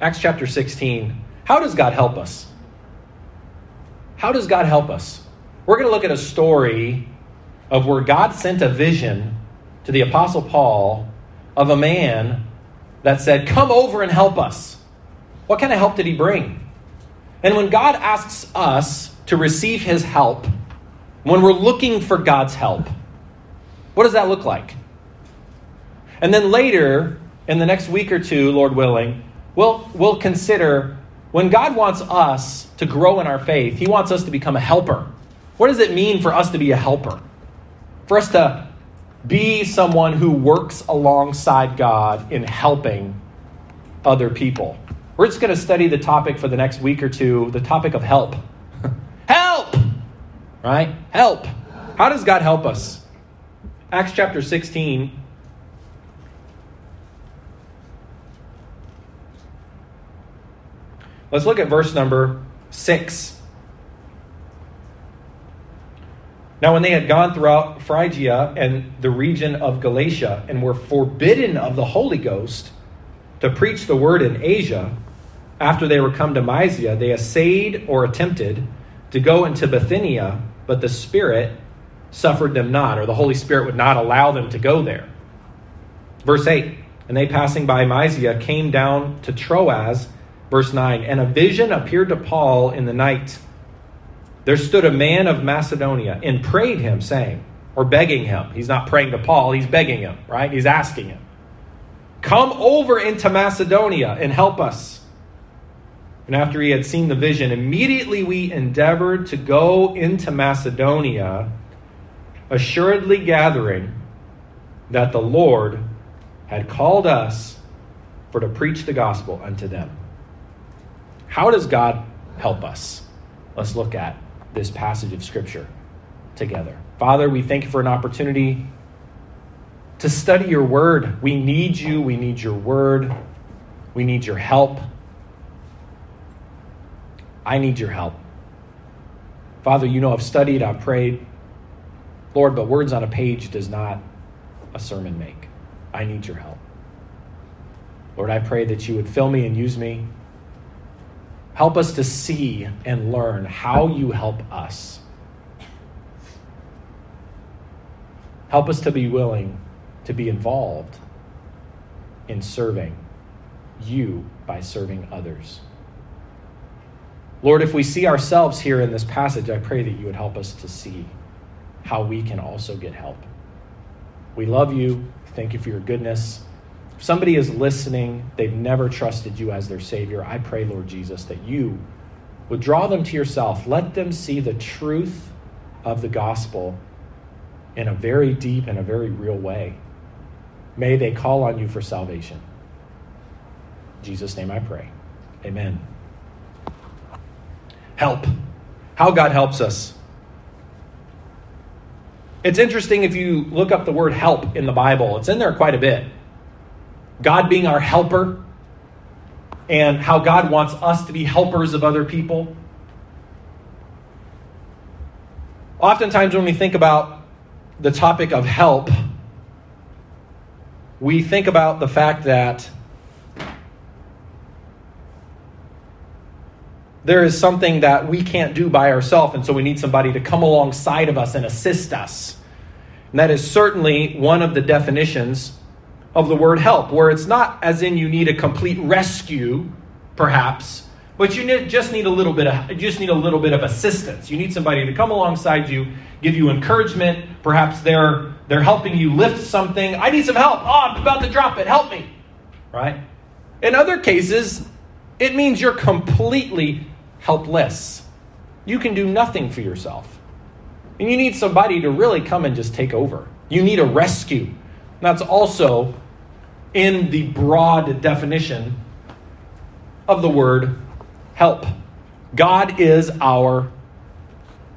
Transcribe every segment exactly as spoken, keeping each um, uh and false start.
Acts chapter sixteen. How does God help us? How does God help us? We're going to look at a story of where God sent a vision to the Apostle Paul of a man that said, come over and help us. What kind of help did he bring? And when God asks us to receive his help, when we're looking for God's help, what does that look like? And then later, in the next week or two, Lord willing, we'll, we'll consider when God wants us to grow in our faith, he wants us to become a helper. What does it mean for us to be a helper? For us to be someone who works alongside God in helping other people. We're just going to study the topic for the next week or two, the topic of help. Help! Right? Help. How does God help us? Acts chapter sixteen. Let's look at verse number six. Now, when they had gone throughout Phrygia and the region of Galatia and were forbidden of the Holy Ghost to preach the word in Asia, after they were come to Mysia, they essayed or attempted to go into Bithynia, but the Spirit suffered them not, or the Holy Spirit would not allow them to go there. Verse eight, and they passing by Mysia came down to Troas. Verse nine, and a vision appeared to Paul in the night. There stood a man of Macedonia and prayed him, saying, or begging him. He's not praying to Paul. He's begging him, right? He's asking him, come over into Macedonia and help us. And after he had seen the vision, immediately we endeavored to go into Macedonia, assuredly gathering that the Lord had called us for to preach the gospel unto them. How does God help us? Let's look at this passage of Scripture together. Father, we thank you for an opportunity to study your word. We need you. We need your word. We need your help. I need your help. Father, you know I've studied, I've prayed. Lord, but words on a page does not a sermon make. I need your help. Lord, I pray that you would fill me and use me. Help us to see and learn how you help us. Help us to be willing to be involved in serving you by serving others. Lord, if we see ourselves here in this passage, I pray that you would help us to see how we can also get help. We love you. Thank you for your goodness. If somebody is listening, they've never trusted you as their Savior, I pray, Lord Jesus, that you would draw them to yourself. Let them see the truth of the gospel in a very deep and a very real way. May they call on you for salvation. In Jesus' name I pray. Amen. Help. How God helps us. It's interesting if you look up the word help in the Bible. It's in there quite a bit. God being our helper and how God wants us to be helpers of other people. Oftentimes when we think about the topic of help, we think about the fact that there is something that we can't do by ourselves, and so we need somebody to come alongside of us and assist us. And that is certainly one of the definitions of the word help, where it's not as in you need a complete rescue, perhaps, but you need, just need a little bit of you just need a little bit of assistance. You need somebody to come alongside you, give you encouragement. Perhaps they're they're helping you lift something. I need some help. Oh, I'm about to drop it. Help me, right? In other cases, it means you're completely helpless. You can do nothing for yourself, and you need somebody to really come and just take over. You need a rescue. That's also in the broad definition of the word help. God is our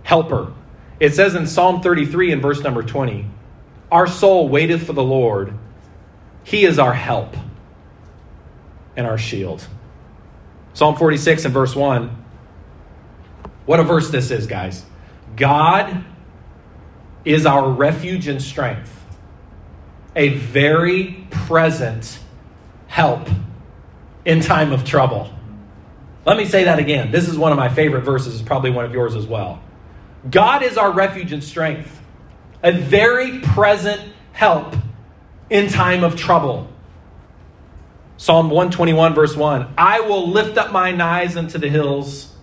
helper. It says in Psalm thirty-three and verse number twenty, our soul waiteth for the Lord. He is our help and our shield. Psalm forty-six and verse one. What a verse this is, guys. God is our refuge and strength, a very present help in time of trouble. Let me say that again. This is one of my favorite verses, probably one of yours as well. God is our refuge and strength, a very present help in time of trouble. Psalm one twenty-one, verse one, I will lift up mine eyes unto the hills,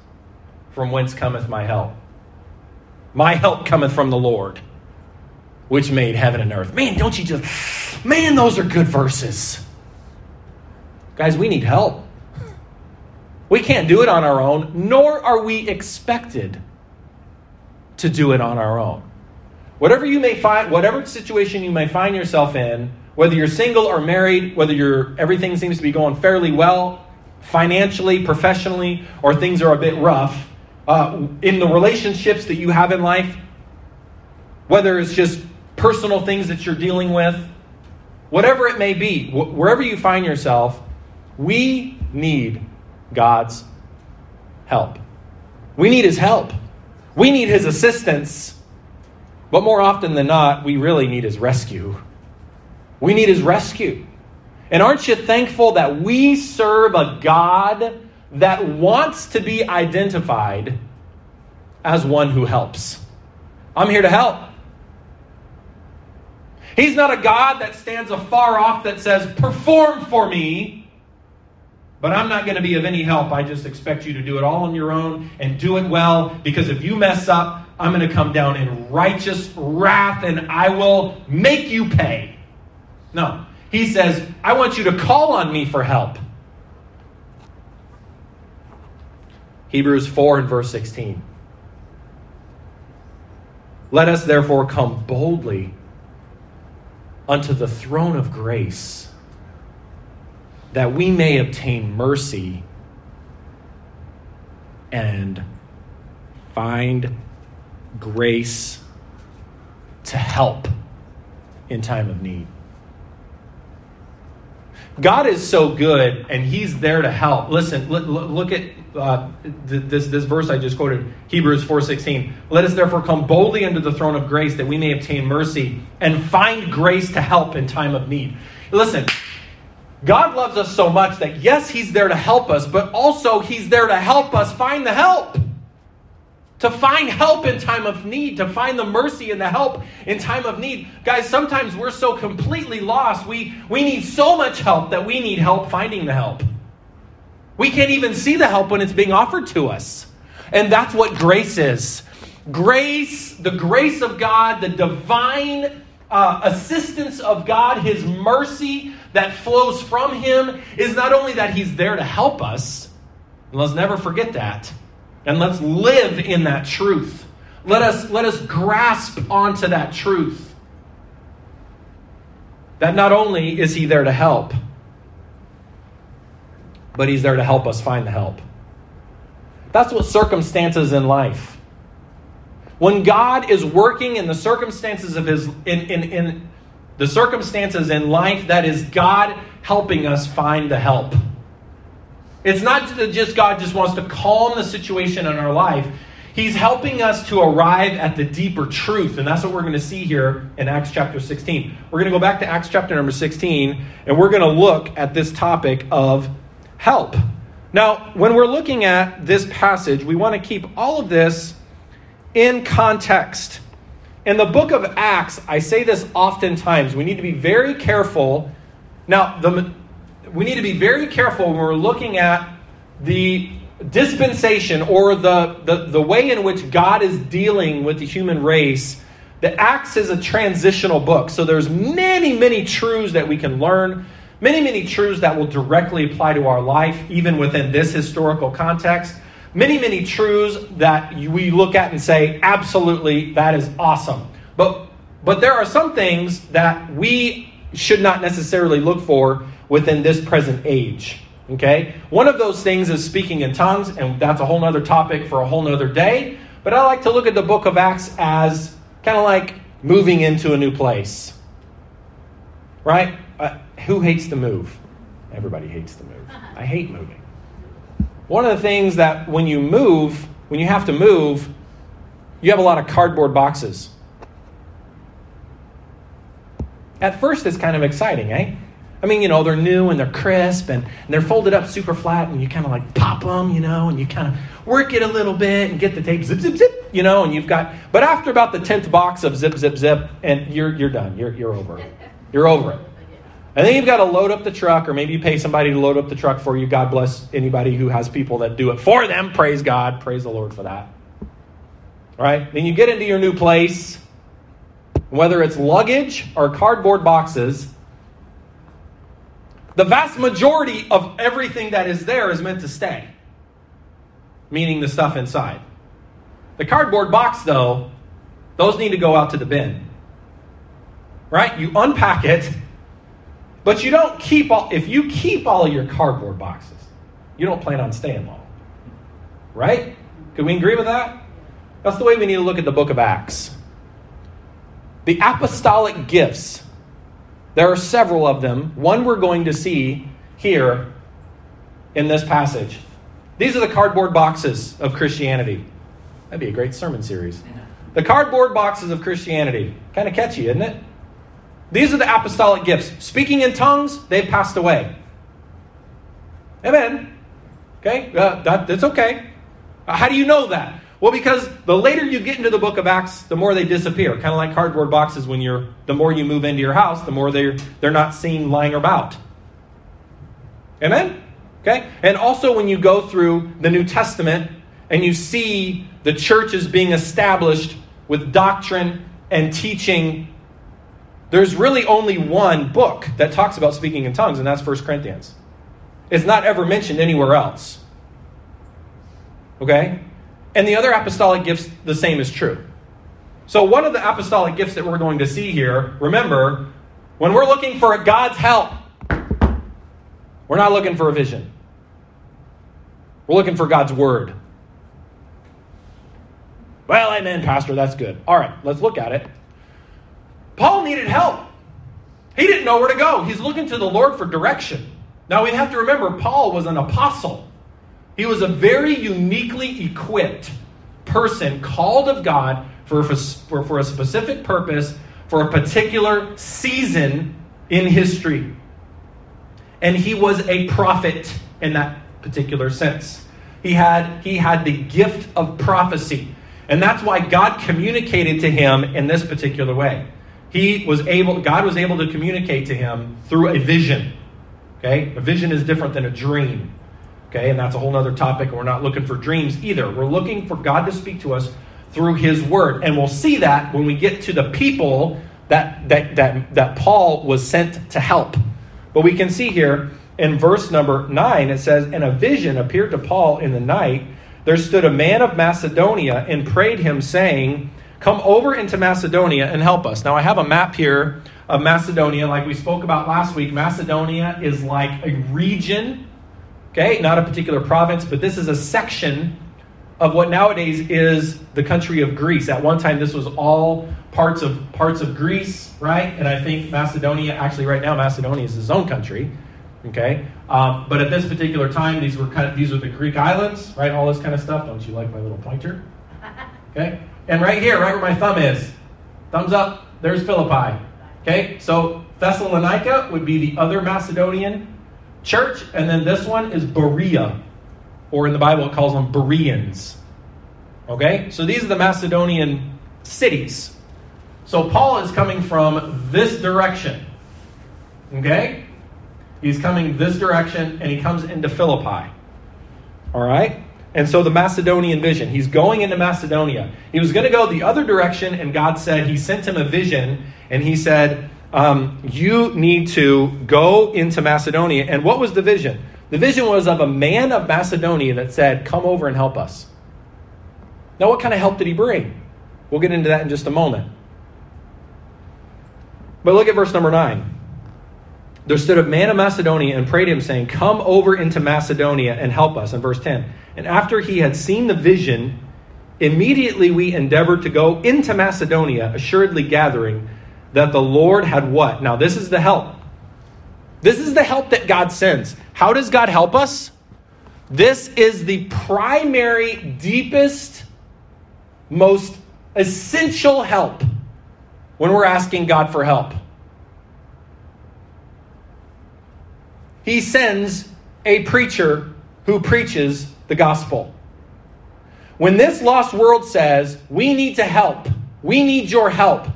from whence cometh my help. My help cometh from the Lord, which made heaven and earth. Man, don't you just, man, those are good verses. Guys, we need help. We can't do it on our own, nor are we expected to do it on our own. Whatever you may find, whatever situation you may find yourself in, whether you're single or married, whether you're everything seems to be going fairly well, financially, professionally, or things are a bit rough, uh, in the relationships that you have in life, whether it's just personal things that you're dealing with, whatever it may be, wh- wherever you find yourself, we need God's help. We need his help. We need his assistance. But more often than not, we really need his rescue. We need his rescue. And aren't you thankful that we serve a God that wants to be identified as one who helps? I'm here to help. He's not a God that stands afar off that says, perform for me, but I'm not going to be of any help. I just expect you to do it all on your own and do it well, because if you mess up, I'm going to come down in righteous wrath and I will make you pay. No. He says, I want you to call on me for help. Hebrews four and verse sixteen. Let us therefore come boldly unto the throne of grace, that we may obtain mercy and find grace to help in time of need. God is so good, and he's there to help. Listen, look, look at uh, this, this verse I just quoted, Hebrews four sixteen. Let us therefore come boldly unto the throne of grace, that we may obtain mercy and find grace to help in time of need. Listen, God loves us so much that, yes, he's there to help us, but also he's there to help us find the help. To find help in time of need, to find the mercy and the help in time of need. Guys, sometimes we're so completely lost. We, we need so much help that we need help finding the help. We can't even see the help when it's being offered to us. And that's what grace is. Grace, the grace of God, the divine uh, assistance of God, his mercy that flows from him is not only that he's there to help us, and let's never forget that, and let's live in that truth. Let us, let us grasp onto that truth. That not only is he there to help, but he's there to help us find the help. That's what circumstances in life. When God is working in the circumstances of his in, in, in the circumstances in life, that is God helping us find the help. It's not that just God just wants to calm the situation in our life. He's helping us to arrive at the deeper truth. And that's what we're going to see here in Acts chapter sixteen. We're going to go back to Acts chapter number sixteen, and we're going to look at this topic of help. Now, when we're looking at this passage, we want to keep all of this in context. In the book of Acts, I say this oftentimes, we need to be very careful. Now, the We need to be very careful when we're looking at the dispensation or the, the, the way in which God is dealing with the human race. The Acts is a transitional book. So there's many, many truths that we can learn, many, many truths that will directly apply to our life, even within this historical context. Many, many truths that we look at and say, absolutely, that is awesome. But, but there are some things that we should not necessarily look for within this present age, okay? One of those things is speaking in tongues, and that's a whole nother topic for a whole nother day. But I like to look at the book of Acts as kind of like moving into a new place, right? Uh, who hates to move? Everybody hates to move. I hate moving. One of the things that when you move, when you have to move, you have a lot of cardboard boxes. At first, it's kind of exciting, eh? I mean, you know, they're new and they're crisp and, and they're folded up super flat and you kind of like pop them, you know, and you kind of work it a little bit and get the tape, zip, zip, zip, you know, and you've got, but after about the tenth box of zip, zip, zip, and you're you're done. You're you're over it. You're over it. And then you've got to load up the truck, or maybe you pay somebody to load up the truck for you. God bless anybody who has people that do it for them. Praise God. Praise the Lord for that. All right. Then you get into your new place, whether it's luggage or cardboard boxes. The vast majority of everything that is there is meant to stay, meaning the stuff inside. The cardboard box, though, those need to go out to the bin, right? You unpack it, but you don't keep all, if you keep all of your cardboard boxes, you don't plan on staying long, right? Could we agree with that? That's the way we need to look at the book of Acts. The apostolic gifts. There are several of them. One we're going to see here in this passage. These are the cardboard boxes of Christianity. That'd be a great sermon series. The cardboard boxes of Christianity. Kind of catchy, isn't it? These are the apostolic gifts. Speaking in tongues, they've passed away. Amen. Okay, uh, that, that's okay. Uh, how do you know that? Well, because the later you get into the book of Acts, the more they disappear. Kind of like cardboard boxes when you're, the more you move into your house, the more they're, they're not seen lying about. Amen? Okay? And also when you go through the New Testament and you see the church is being established with doctrine and teaching, there's really only one book that talks about speaking in tongues, and that's First Corinthians. It's not ever mentioned anywhere else. Okay? And the other apostolic gifts, the same is true. So one of the apostolic gifts that we're going to see here, remember, when we're looking for God's help, we're not looking for a vision. We're looking for God's word. Well, amen, Pastor, that's good. All right, let's look at it. Paul needed help. He didn't know where to go. He's looking to the Lord for direction. Now, we have to remember, Paul was an apostle. He was a very uniquely equipped person called of God for, for, for a specific purpose, for a particular season in history. And he was a prophet in that particular sense. He had, he had the gift of prophecy. And that's why God communicated to him in this particular way. He was able, God was able to communicate to him through a vision. Okay? A vision is different than a dream. Okay, and that's a whole other topic, and we're not looking for dreams either. We're looking for God to speak to us through his word. And we'll see that when we get to the people that that that, that Paul was sent to help. But we can see here in verse number nine, it says, "And a vision appeared to Paul in the night. There stood a man of Macedonia and prayed him, saying, 'Come over into Macedonia and help us.'" Now I have a map here of Macedonia. Like we spoke about last week, Macedonia is like a region. Okay, not a particular province, but this is a section of what nowadays is the country of Greece. At one time, this was all parts of parts of Greece, right? And I think Macedonia, actually right now, Macedonia is its own country, okay? Um, but at this particular time, these were kind of, these were the Greek islands, right? All this kind of stuff. Don't you like my little pointer? Okay? And right here, right where my thumb is, thumbs up, there's Philippi, okay? So Thessalonica would be the other Macedonian church, and then this one is Berea, or in the Bible it calls them Bereans. Okay, so these are the Macedonian cities. So Paul is coming from this direction. Okay, he's coming this direction, and he comes into Philippi. All right, and so the Macedonian vision. He's going into Macedonia. He was going to go the other direction, and God said he sent him a vision, and he said, Um, you need to go into Macedonia. And what was the vision? The vision was of a man of Macedonia that said, "Come over and help us." Now, what kind of help did he bring? We'll get into that in just a moment. But look at verse number nine. "There stood a man of Macedonia and prayed him, saying, 'Come over into Macedonia and help us.'" In verse ten. "And after he had seen the vision, immediately we endeavored to go into Macedonia, assuredly gathering that the Lord had" what? Now, this is the help. This is the help that God sends. How does God help us? This is the primary, deepest, most essential help when we're asking God for help. he sends a preacher who preaches the gospel. When this lost world says, we need to help, we need your help,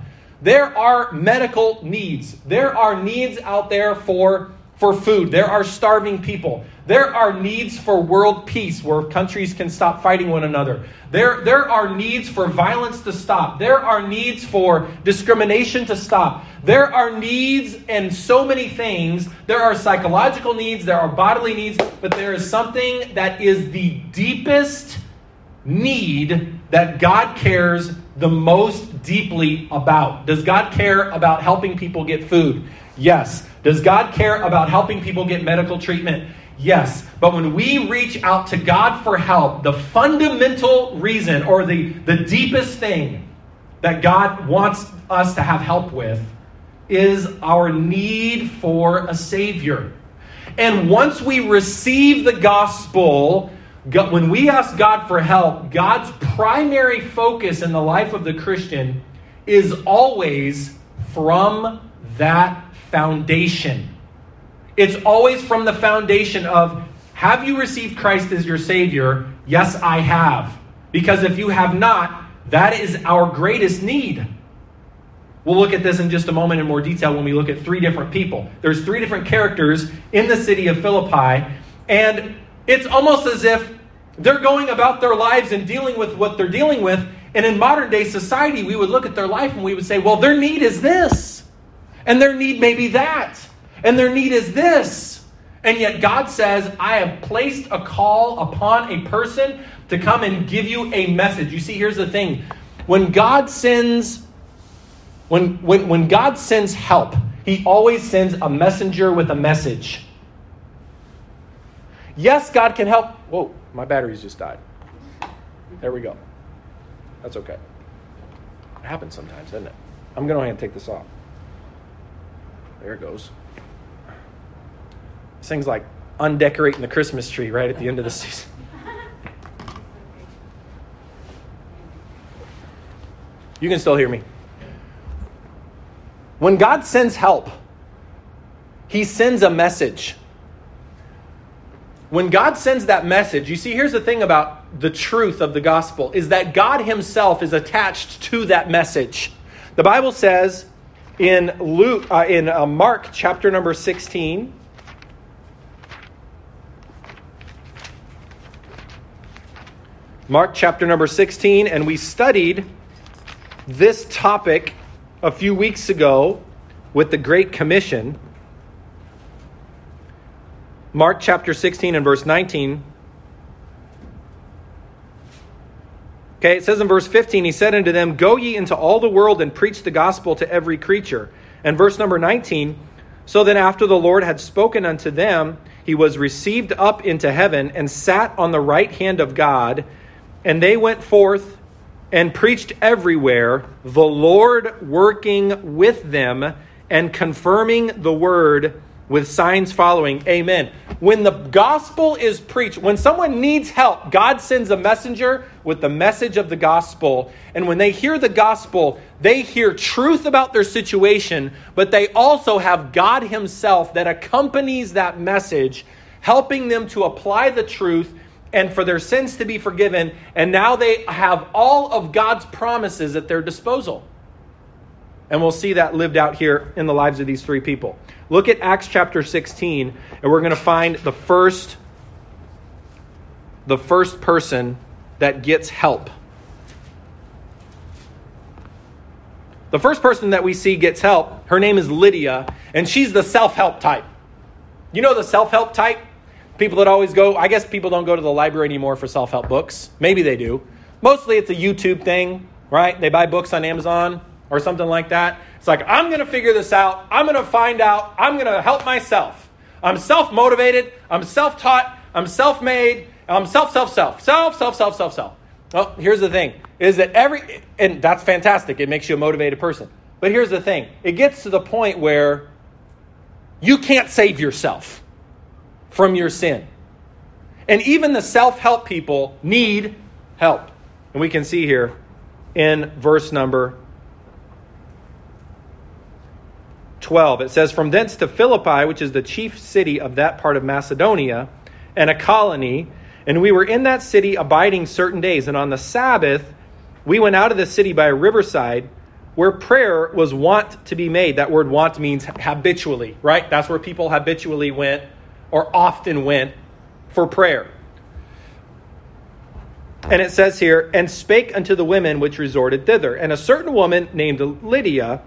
there are medical needs. There are needs out there for, for food. There are starving people. There are needs for world peace where countries can stop fighting one another. There, there are needs for violence to stop. There are needs for discrimination to stop. There are needs and so many things. There are psychological needs. There are bodily needs. But there is something that is the deepest need that God cares the most deeply about. Does God care about helping people get food? Yes. Does God care about helping people get medical treatment? Yes. But when we reach out to God for help, the fundamental reason or the, the deepest thing that God wants us to have help with is our need for a Savior. And once we receive the gospel, God, when we ask God for help, God's primary focus in the life of the Christian is always from that foundation. It's always from the foundation of, have you received Christ as your Savior? Yes, I have. Because if you have not, that is our greatest need. We'll look at this in just a moment in more detail when we look at three different people. There's three different characters in the city of Philippi, and it's almost as if they're going about their lives and dealing with what they're dealing with. And in modern day society, we would look at their life and we would say, well, their need is this. And their need may be that. And their need is this. And yet God says, I have placed a call upon a person to come and give you a message. You see, here's the thing. When God sends, when, when, when God sends help, he always sends a messenger with a message. Yes, God can help. Whoa, my batteries just died. There we go. That's okay. It happens sometimes, doesn't it? I'm going to go ahead and take this off. There it goes. This thing's like undecorating the Christmas tree right at the end of the season. You can still hear me. When God sends help, he sends a message. When God sends that message, you see, here's the thing about the truth of the gospel is that God himself is attached to that message. The Bible says in Luke, uh, in uh, Mark chapter number sixteen, Mark chapter number sixteen, and we studied this topic a few weeks ago with the Great Commission. Mark chapter sixteen and verse nineteen. Okay, it says in verse fifteen, he said unto them, go ye into all the world and preach the gospel to every creature. And verse number nineteen, so then after the Lord had spoken unto them, he was received up into heaven and sat on the right hand of God. And they went forth and preached everywhere, the Lord working with them and confirming the word with signs following. Amen. When the gospel is preached, when someone needs help, God sends a messenger with the message of the gospel. And when they hear the gospel, they hear truth about their situation, but they also have God himself that accompanies that message, helping them to apply the truth and for their sins to be forgiven. And now they have all of God's promises at their disposal. And we'll see that lived out here in the lives of these three people. Look at Acts chapter sixteen, and we're going to find the first, the first person that gets help. The first person that we see gets help, her name is Lydia, and she's the self-help type. You know the self-help type? People that always go, I guess people don't go to the library anymore for self-help books. Maybe they do. Mostly it's a YouTube thing, right? They buy books on Amazon or something like that. It's like, I'm going to figure this out. I'm going to find out. I'm going to help myself. I'm self-motivated. I'm self-taught. I'm self-made. I'm self-self-self. Self, self, self, self, self. Well, here's the thing is that every, and that's fantastic. It makes you a motivated person. But here's the thing. It gets to the point where you can't save yourself from your sin. And even the self-help people need help. And we can see here in verse number twelve. It says, "From thence to Philippi, which is the chief city of that part of Macedonia, and a colony. And we were in that city abiding certain days. And on the Sabbath, we went out of the city by a riverside where prayer was wont to be made." That word wont means habitually, right? That's where people habitually went or often went for prayer. And it says here, "And spake unto the women which resorted thither. And a certain woman named Lydia,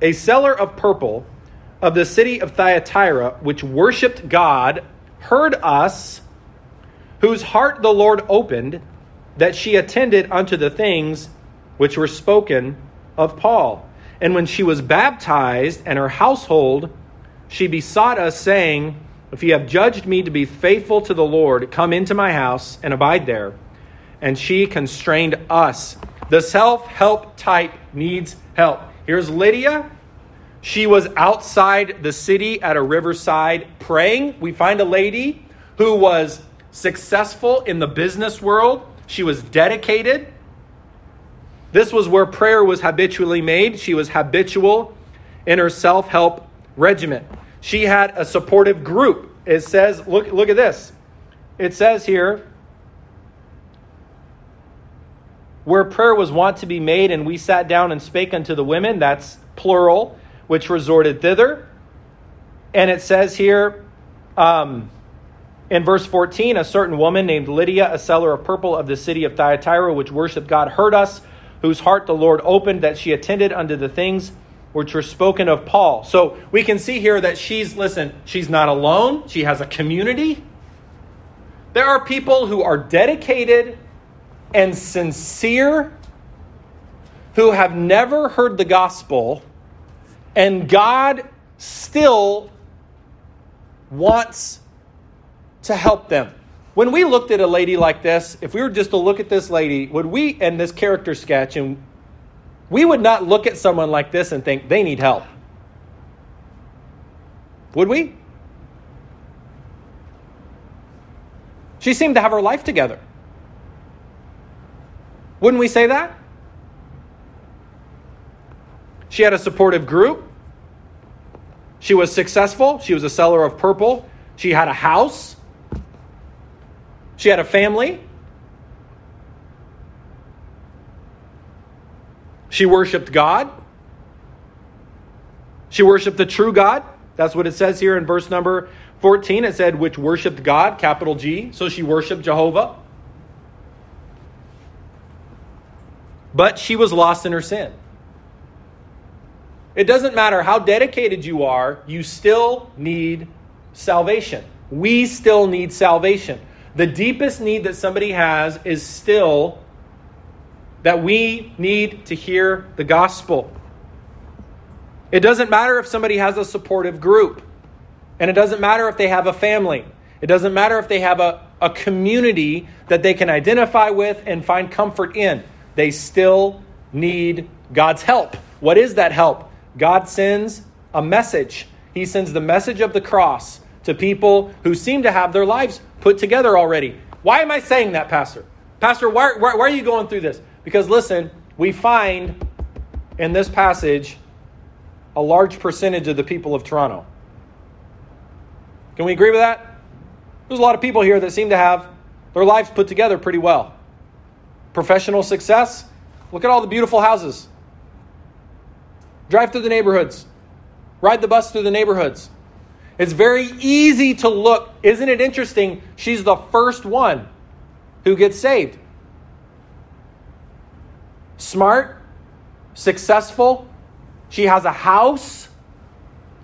a seller of purple of the city of Thyatira, which worshipped God, heard us, whose heart the Lord opened, that she attended unto the things which were spoken of Paul. And when she was baptized and her household, she besought us, saying, If ye have judged me to be faithful to the Lord, come into my house and abide there. And she constrained us." The self-help type needs help. Here's Lydia. She was outside the city at a riverside praying. We find a lady who was successful in the business world. She was dedicated. This was where prayer was habitually made. She was habitual in her self-help regimen. She had a supportive group. It says, look, look at this. It says here, "Where prayer was wont to be made, and we sat down and spake unto the women," that's plural, "which resorted thither." And it says here, um, in verse fourteen, "A certain woman named Lydia, a seller of purple of the city of Thyatira, which worshipped God, heard us, whose heart the Lord opened, that she attended unto the things which were spoken of Paul." So we can see here that she's, listen, she's not alone. She has a community. There are people who are dedicated and sincere, who have never heard the gospel, and God still wants to help them. When we looked at a lady like this, if we were just to look at this lady, would we, and this character sketch, and we would not look at someone like this and think they need help. Would we? She seemed to have her life together. Wouldn't we say that? She had a supportive group. She was successful. She was a seller of purple. She had a house. She had a family. She worshiped God. She worshiped the true God. That's what it says here in verse number fourteen. It said, "which worshiped God," capital G. So she worshiped Jehovah. But she was lost in her sin. It doesn't matter how dedicated you are, you still need salvation. We still need salvation. The deepest need that somebody has is still that we need to hear the gospel. It doesn't matter if somebody has a supportive group. And it doesn't matter if they have a family. It doesn't matter if they have a, a community that they can identify with and find comfort in. They still need God's help. What is that help? God sends a message. He sends the message of the cross to people who seem to have their lives put together already. Why am I saying that, Pastor? Pastor, why, why, why are you going through this? Because listen, we find in this passage a large percentage of the people of Toronto. Can we agree with that? There's a lot of people here that seem to have their lives put together pretty well. Professional success. Look at all the beautiful houses. Drive through the neighborhoods. Ride the bus through the neighborhoods. It's very easy to look. Isn't it interesting? She's the first one who gets saved. Smart, successful. She has a house.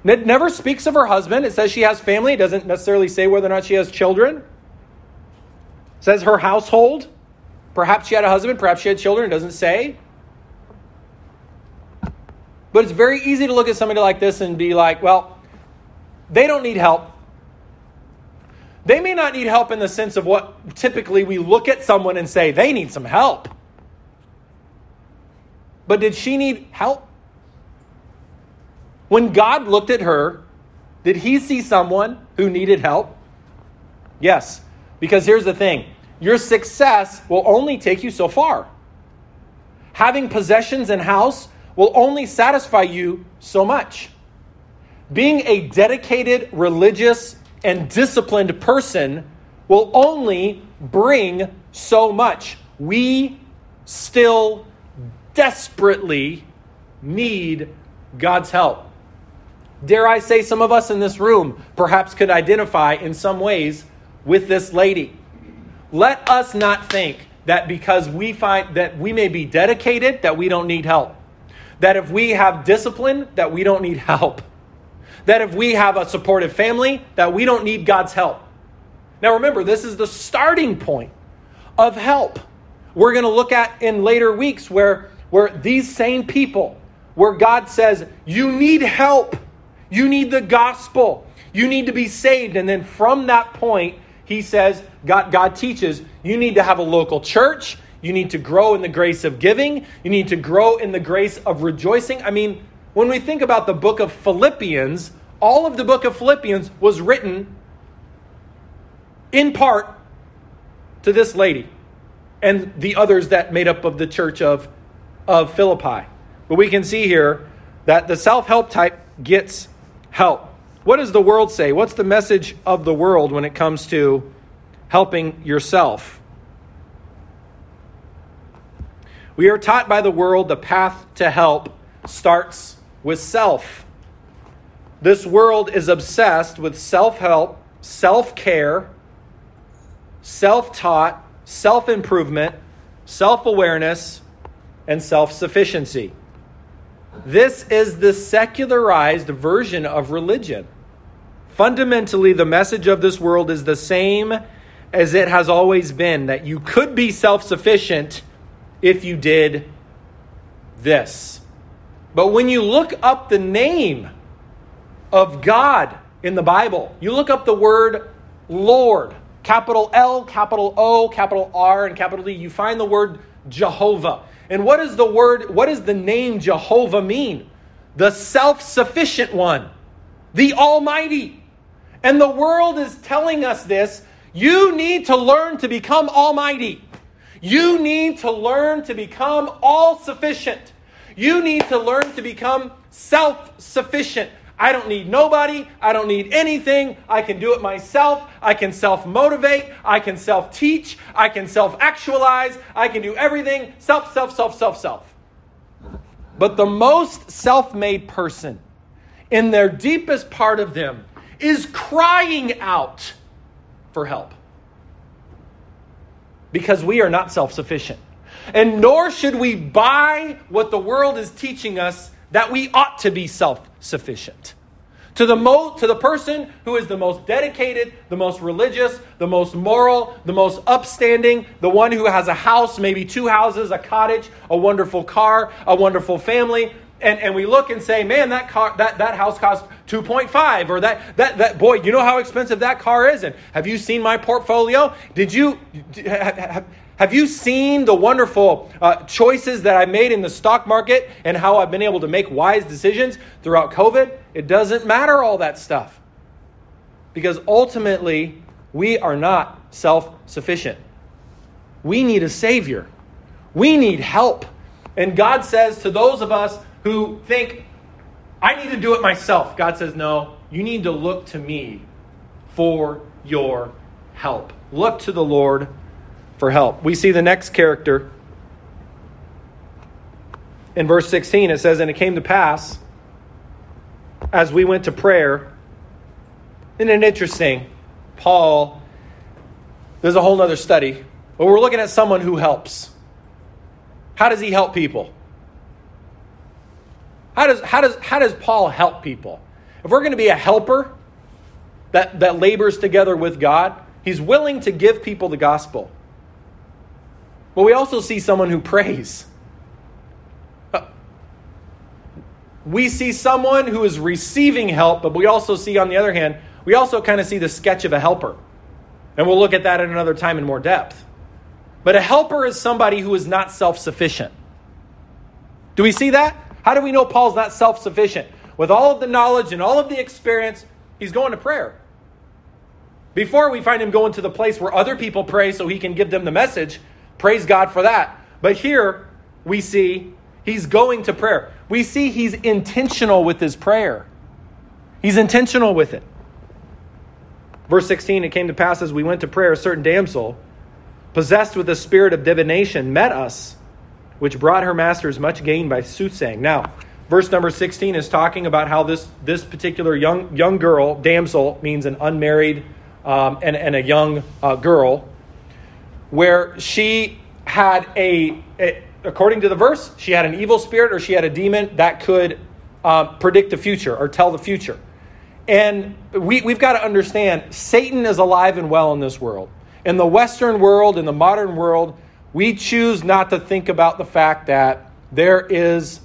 It never speaks of her husband. It says she has family. It doesn't necessarily say whether or not she has children. It says her household. Perhaps she had a husband, perhaps she had children, it doesn't say. But it's very easy to look at somebody like this and be like, well, they don't need help. They may not need help in the sense of what typically we look at someone and say, they need some help. But did she need help? When God looked at her, did he see someone who needed help? Yes, because here's the thing. Your success will only take you so far. Having possessions and house will only satisfy you so much. being a dedicated, religious, and disciplined person will only bring so much. We still desperately need God's help. Dare I say, some of us in this room perhaps could identify in some ways with this lady. Let us not think that because we find that we may be dedicated, that we don't need help. That if we have discipline, that we don't need help. That if we have a supportive family, that we don't need God's help. Now remember, this is the starting point of help. We're going to look at in later weeks where, where these same people, where God says, you need help. You need the gospel. You need to be saved. And then from that point, he says, God, God teaches, you need to have a local church. You need to grow in the grace of giving. You need to grow in the grace of rejoicing. I mean, when we think about the book of Philippians, all of the book of Philippians was written in part to this lady and the others that made up of the church of, of Philippi. But we can see here that the self-help type gets help. What does the world say? What's the message of the world when it comes to helping yourself? We are taught by the world the path to help starts with self. This world is obsessed with self-help, self-care, self-taught, self-improvement, self-awareness, and self-sufficiency. This is the secularized version of religion. Fundamentally, the message of this world is the same as it has always been, that you could be self-sufficient if you did this. But when you look up the name of God in the Bible, you look up the word Lord, capital L, capital O, capital R, and capital D, you find the word Jehovah. And what is the word, what does the name Jehovah mean? The self-sufficient one, the Almighty. And the world is telling us this. You need to learn to become Almighty. You need to learn to become all-sufficient. You need to learn to become self-sufficient. I don't need nobody. I don't need anything. I can do it myself. I can self-motivate. I can self-teach. I can self-actualize. I can do everything. Self, self, self, self, self. But the most self-made person in their deepest part of them is crying out for help. Because we are not self-sufficient. And nor should we buy what the world is teaching us that we ought to be self-sufficient. To the mo- to the person who is the most dedicated, the most religious, the most moral, the most upstanding, the one who has a house, maybe two houses, a cottage, a wonderful car, a wonderful family, and, and we look and say, man, that car, that, that house cost two point five, or that, that, that, boy, you know how expensive that car is, and have you seen my portfolio? Did you... Have, Have you seen the wonderful uh, choices that I made in the stock market and how I've been able to make wise decisions throughout COVID? It doesn't matter all that stuff. Because ultimately, we are not self-sufficient. We need a Savior. We need help. And God says to those of us who think, I need to do it myself. God says, no, you need to look to me for your help. Look to the Lord for help. We see the next character in verse sixteen. It says, and it came to pass as we went to prayer. Isn't it interesting? Paul, there's a whole other study, but we're looking at someone who helps. How does he help people? How does, how does, how does Paul help people? If we're going to be a helper that, that labors together with God, he's willing to give people the gospel. But we also see someone who prays. We see someone who is receiving help, but we also see, on the other hand, we also kind of see the sketch of a helper. And we'll look at that at another time in more depth. But a helper is somebody who is not self-sufficient. Do we see that? How do we know Paul's not self-sufficient? With all of the knowledge and all of the experience, he's going to prayer. Before we find him going to the place where other people pray so he can give them the message. Praise God for that. But here we see he's going to prayer. We see he's intentional with his prayer. He's intentional with it. Verse sixteen, it came to pass as we went to prayer, a certain damsel, possessed with the spirit of divination, met us, which brought her masters much gain by soothsaying. Now, verse number sixteen is talking about how this, this particular young young girl, damsel, means an unmarried um, and, and a young uh, girl, where she had a, a, according to the verse, she had an evil spirit or she had a demon that could uh, predict the future or tell the future. And we, we've got to understand, Satan is alive and well in this world. In the Western world, in the modern world, we choose not to think about the fact that there is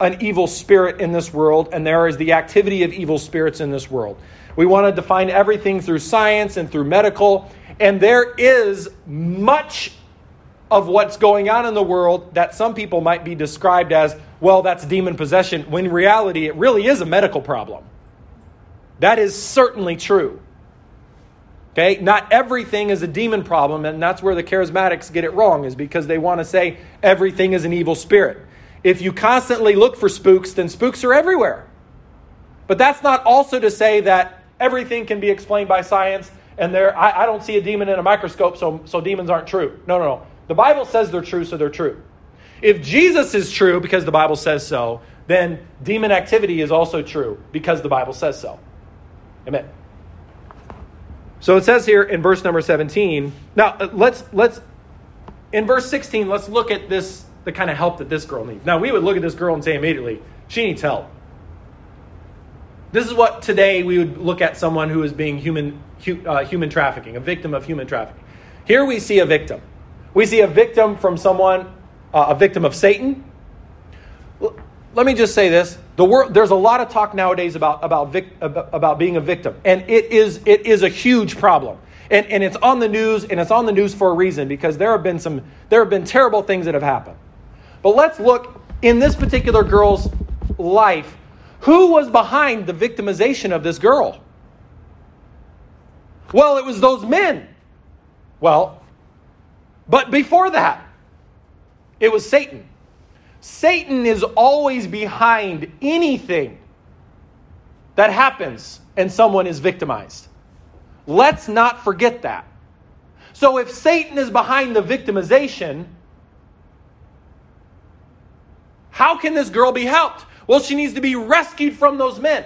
an evil spirit in this world and there is the activity of evil spirits in this world. We want to define everything through science and through medical, and there is much of what's going on in the world that some people might be described as, well, that's demon possession, when in reality it really is a medical problem. That is certainly true. Okay, not everything is a demon problem, and that's where the charismatics get it wrong, is because they want to say everything is an evil spirit. If you constantly look for spooks, then spooks are everywhere. But that's not also to say that everything can be explained by science, and there I, I don't see a demon in a microscope, so, so demons aren't true. No, no, no. The Bible says they're true, so they're true. If Jesus is true because the Bible says so, then demon activity is also true because the Bible says so. Amen. So it says here in verse number seventeen. Now let's let's in verse sixteen, let's look at this, the kind of help that this girl needs. Now we would look at this girl and say immediately, she needs help. This is what today we would look at someone who is being human uh, human trafficking, a victim of human trafficking. Here we see a victim. We see a victim from someone, uh, a victim of Satan. Let me just say this. The world, there's a lot of talk nowadays about about, vic, about about being a victim, and it is it is a huge problem, and and it's on the news, and it's on the news for a reason, because there have been some there have been terrible things that have happened. But let's look in this particular girl's life. Who was behind the victimization of this girl? Well, it was those men. Well, but before that, it was Satan. Satan is always behind anything that happens and someone is victimized. Let's not forget that. So if Satan is behind the victimization, how can this girl be helped? Well, she needs to be rescued from those men.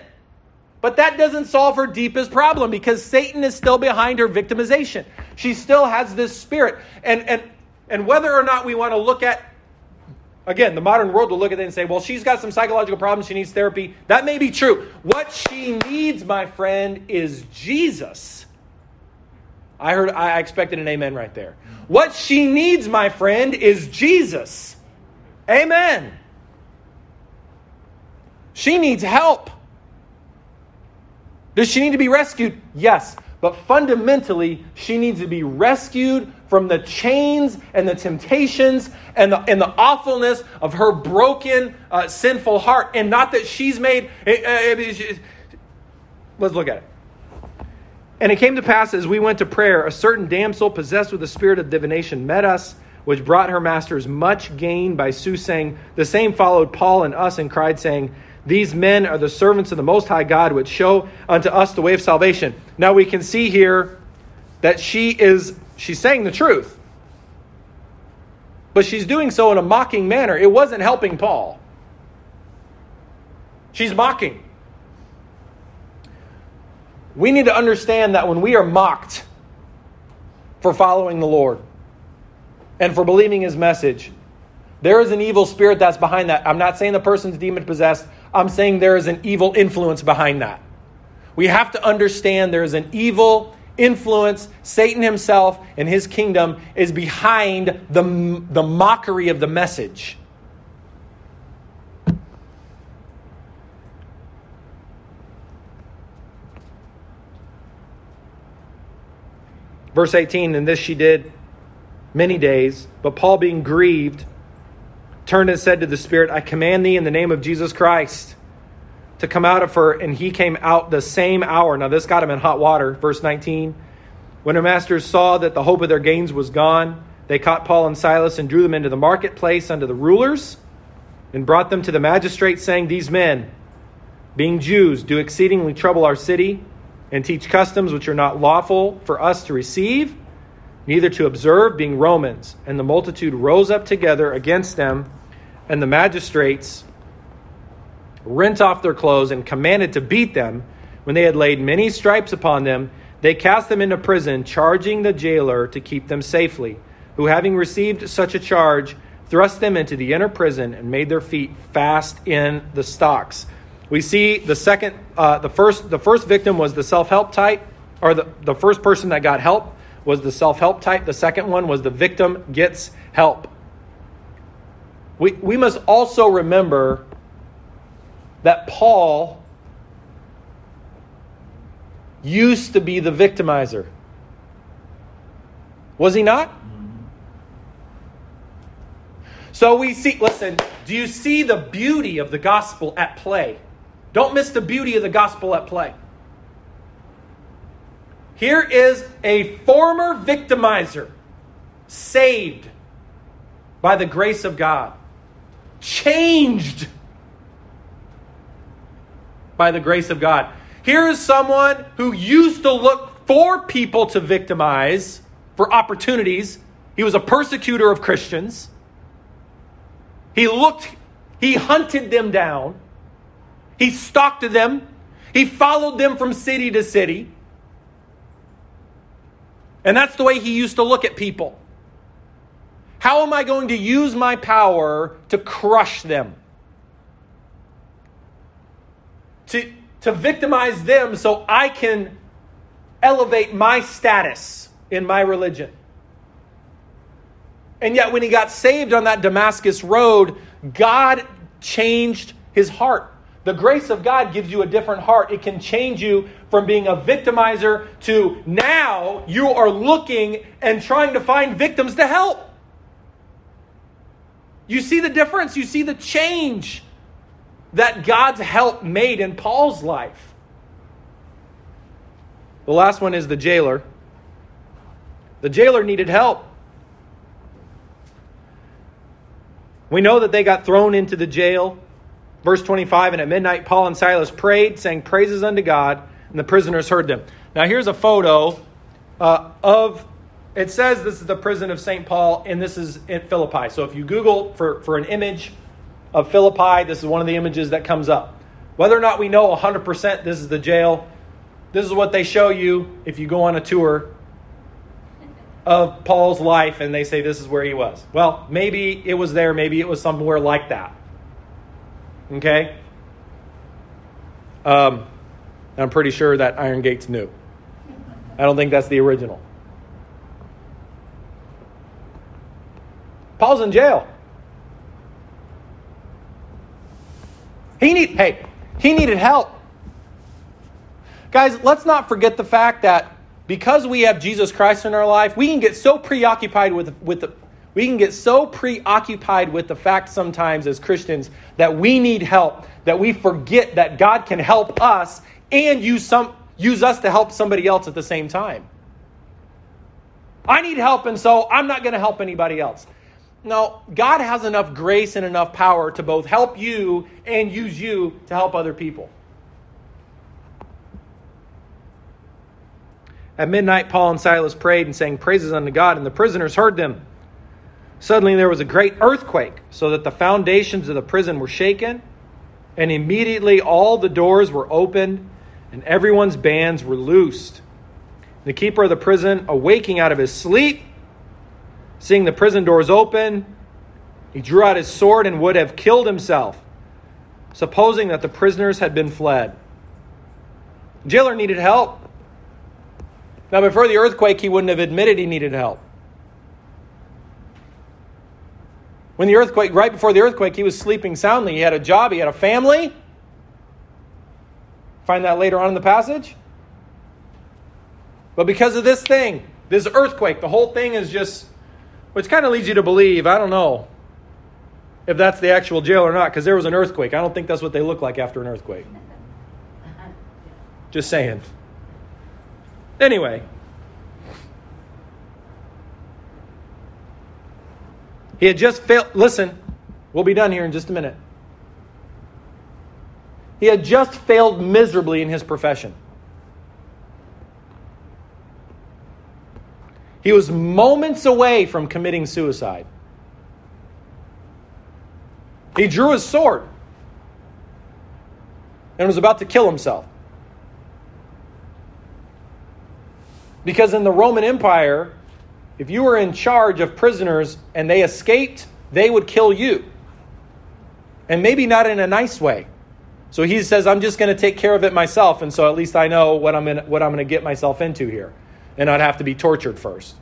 But that doesn't solve her deepest problem, because Satan is still behind her victimization. She still has this spirit. And, and, and whether or not we want to look at, again, the modern world will look at it and say, well, she's got some psychological problems. She needs therapy. That may be true. What she needs, my friend, is Jesus. I heard, I expected an amen right there. What she needs, my friend, is Jesus. Amen. She needs help. Does she need to be rescued? Yes. But fundamentally, she needs to be rescued from the chains and the temptations and the, and the awfulness of her broken, uh, sinful heart. And not that she's made... Uh, uh, let's look at it. And it came to pass as we went to prayer, a certain damsel possessed with the spirit of divination met us, which brought her masters much gain by soothsaying. The same followed Paul and us and cried, saying, these men are the servants of the Most High God, which show unto us the way of salvation. Now we can see here that she is, she's saying the truth. But she's doing so in a mocking manner. It wasn't helping Paul. She's mocking. We need to understand that when we are mocked for following the Lord and for believing his message, there is an evil spirit that's behind that. I'm not saying the person's demon possessed. I'm saying there is an evil influence behind that. We have to understand there is an evil influence. Satan himself and his kingdom is behind the, the mockery of the message. Verse eighteen, and this she did many days, but Paul being grieved, turned and said to the spirit, I command thee in the name of Jesus Christ to come out of her. And he came out the same hour. Now this got him in hot water. Verse nineteen, when her masters saw that the hope of their gains was gone, they caught Paul and Silas and drew them into the marketplace unto the rulers and brought them to the magistrates, saying, these men being Jews, do exceedingly trouble our city and teach customs which are not lawful for us to receive, neither to observe, being Romans. And the multitude rose up together against them, and the magistrates rent off their clothes and commanded to beat them. When they had laid many stripes upon them, they cast them into prison, charging the jailer to keep them safely, who, having received such a charge, thrust them into the inner prison and made their feet fast in the stocks. We see the second, uh, the first, the first victim was the self-help type, or the, the first person that got help was the self-help type. The second one was the victim gets help. We, we must also remember that Paul used to be the victimizer. Was he not? So we see, listen, do you see the beauty of the gospel at play? Don't miss the beauty of the gospel at play. Here is a former victimizer saved by the grace of God, changed by the grace of God. Here is someone who used to look for people to victimize, for opportunities. He was a persecutor of Christians. He looked, he hunted them down. He stalked them. He followed them from city to city. And that's the way he used to look at people. How am I going to use my power to crush them? To To victimize them so I can elevate my status in my religion. And yet when he got saved on that Damascus road, God changed his heart. The grace of God gives you a different heart. It can change you from being a victimizer to now you are looking and trying to find victims to help. You see the difference. You see the change that God's help made in Paul's life. The last one is the jailer. The jailer needed help. We know that they got thrown into the jail. Verse twenty-five, and at midnight Paul and Silas prayed, sang praises unto God, and the prisoners heard them. Now here's a photo uh, of, it says this is the prison of Saint Paul, and this is in Philippi. So if you Google for, for an image of Philippi, this is one of the images that comes up. Whether or not we know one hundred percent this is the jail, this is what they show you if you go on a tour of Paul's life and they say this is where he was. Well, maybe it was there, maybe it was somewhere like that. Okay? Um, I'm pretty sure that Iron Gate's new. I don't think that's the original. Paul's in jail. He need, hey, he needed help. Guys, let's not forget the fact that because we have Jesus Christ in our life, we can get so preoccupied with, with the we can get so preoccupied with the fact sometimes as Christians that we need help, that we forget that God can help us and use some use us to help somebody else at the same time. I need help, and so I'm not going to help anybody else. No, God has enough grace and enough power to both help you and use you to help other people. At midnight, Paul and Silas prayed and sang praises unto God, and the prisoners heard them. Suddenly there was a great earthquake, so that the foundations of the prison were shaken, and immediately all the doors were opened, and everyone's bands were loosed. The keeper of the prison, awaking out of his sleep, seeing the prison doors open, he drew out his sword and would have killed himself, supposing that the prisoners had been fled. The jailer needed help. Now, before the earthquake, he wouldn't have admitted he needed help. When the earthquake, right before the earthquake, he was sleeping soundly. He had a job, he had a family. Find that later on in the passage. But because of this thing, this earthquake, the whole thing is just... which kind of leads you to believe, I don't know if that's the actual jail or not, because there was an earthquake. I don't think that's what they look like after an earthquake. Just saying. Anyway. He had just failed. Listen, we'll be done here in just a minute. He had just failed miserably in his profession. He was moments away from committing suicide. He drew his sword and was about to kill himself. Because in the Roman Empire, if you were in charge of prisoners and they escaped, they would kill you. And maybe not in a nice way. So he says, I'm just going to take care of it myself. And so at least I know what I'm gonna, what I'm going to get myself into here. And I'd have to be tortured first.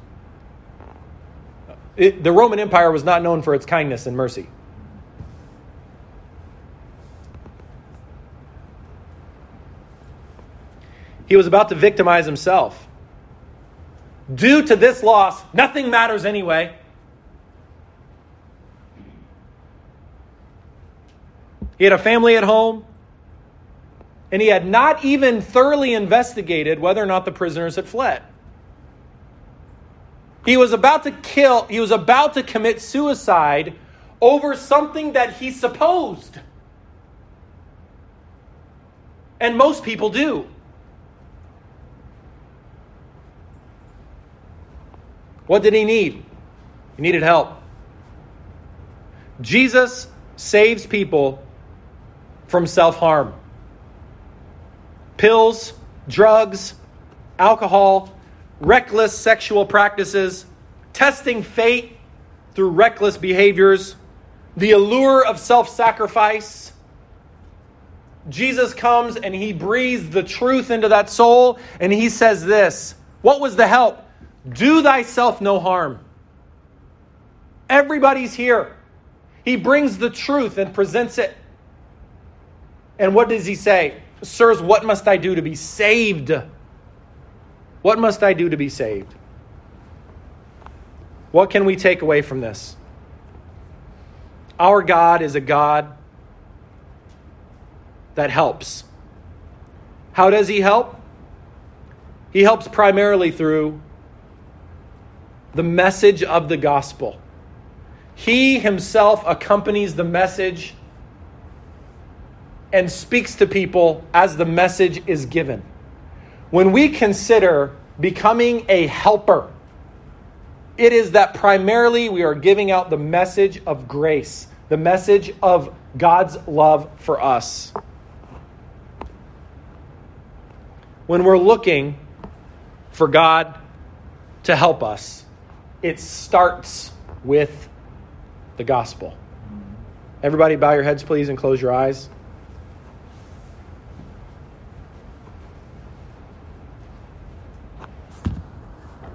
It, the Roman Empire was not known for its kindness and mercy. He was about to victimize himself. Due to this loss, nothing matters anyway. He had a family at home, and he had not even thoroughly investigated whether or not the prisoners had fled. He was about to kill, he was about to commit suicide over something that he supposed. And most people do. What did he need? He needed help. Jesus saves people from self-harm. Pills, drugs, alcohol, reckless sexual practices, testing fate through reckless behaviors, the allure of self-sacrifice. Jesus comes and he breathes the truth into that soul, and he says this. What was the help? Do thyself no harm. Everybody's here. He brings the truth and presents it. And what does he say? Sirs, what must I do to be saved? What must I do to be saved? What can we take away from this? Our God is a God that helps. How does he help? He helps primarily through the message of the gospel. He himself accompanies the message and speaks to people as the message is given. When we consider becoming a helper, it is that primarily we are giving out the message of grace, the message of God's love for us. When we're looking for God to help us, it starts with the gospel. Everybody bow your heads, please, and close your eyes.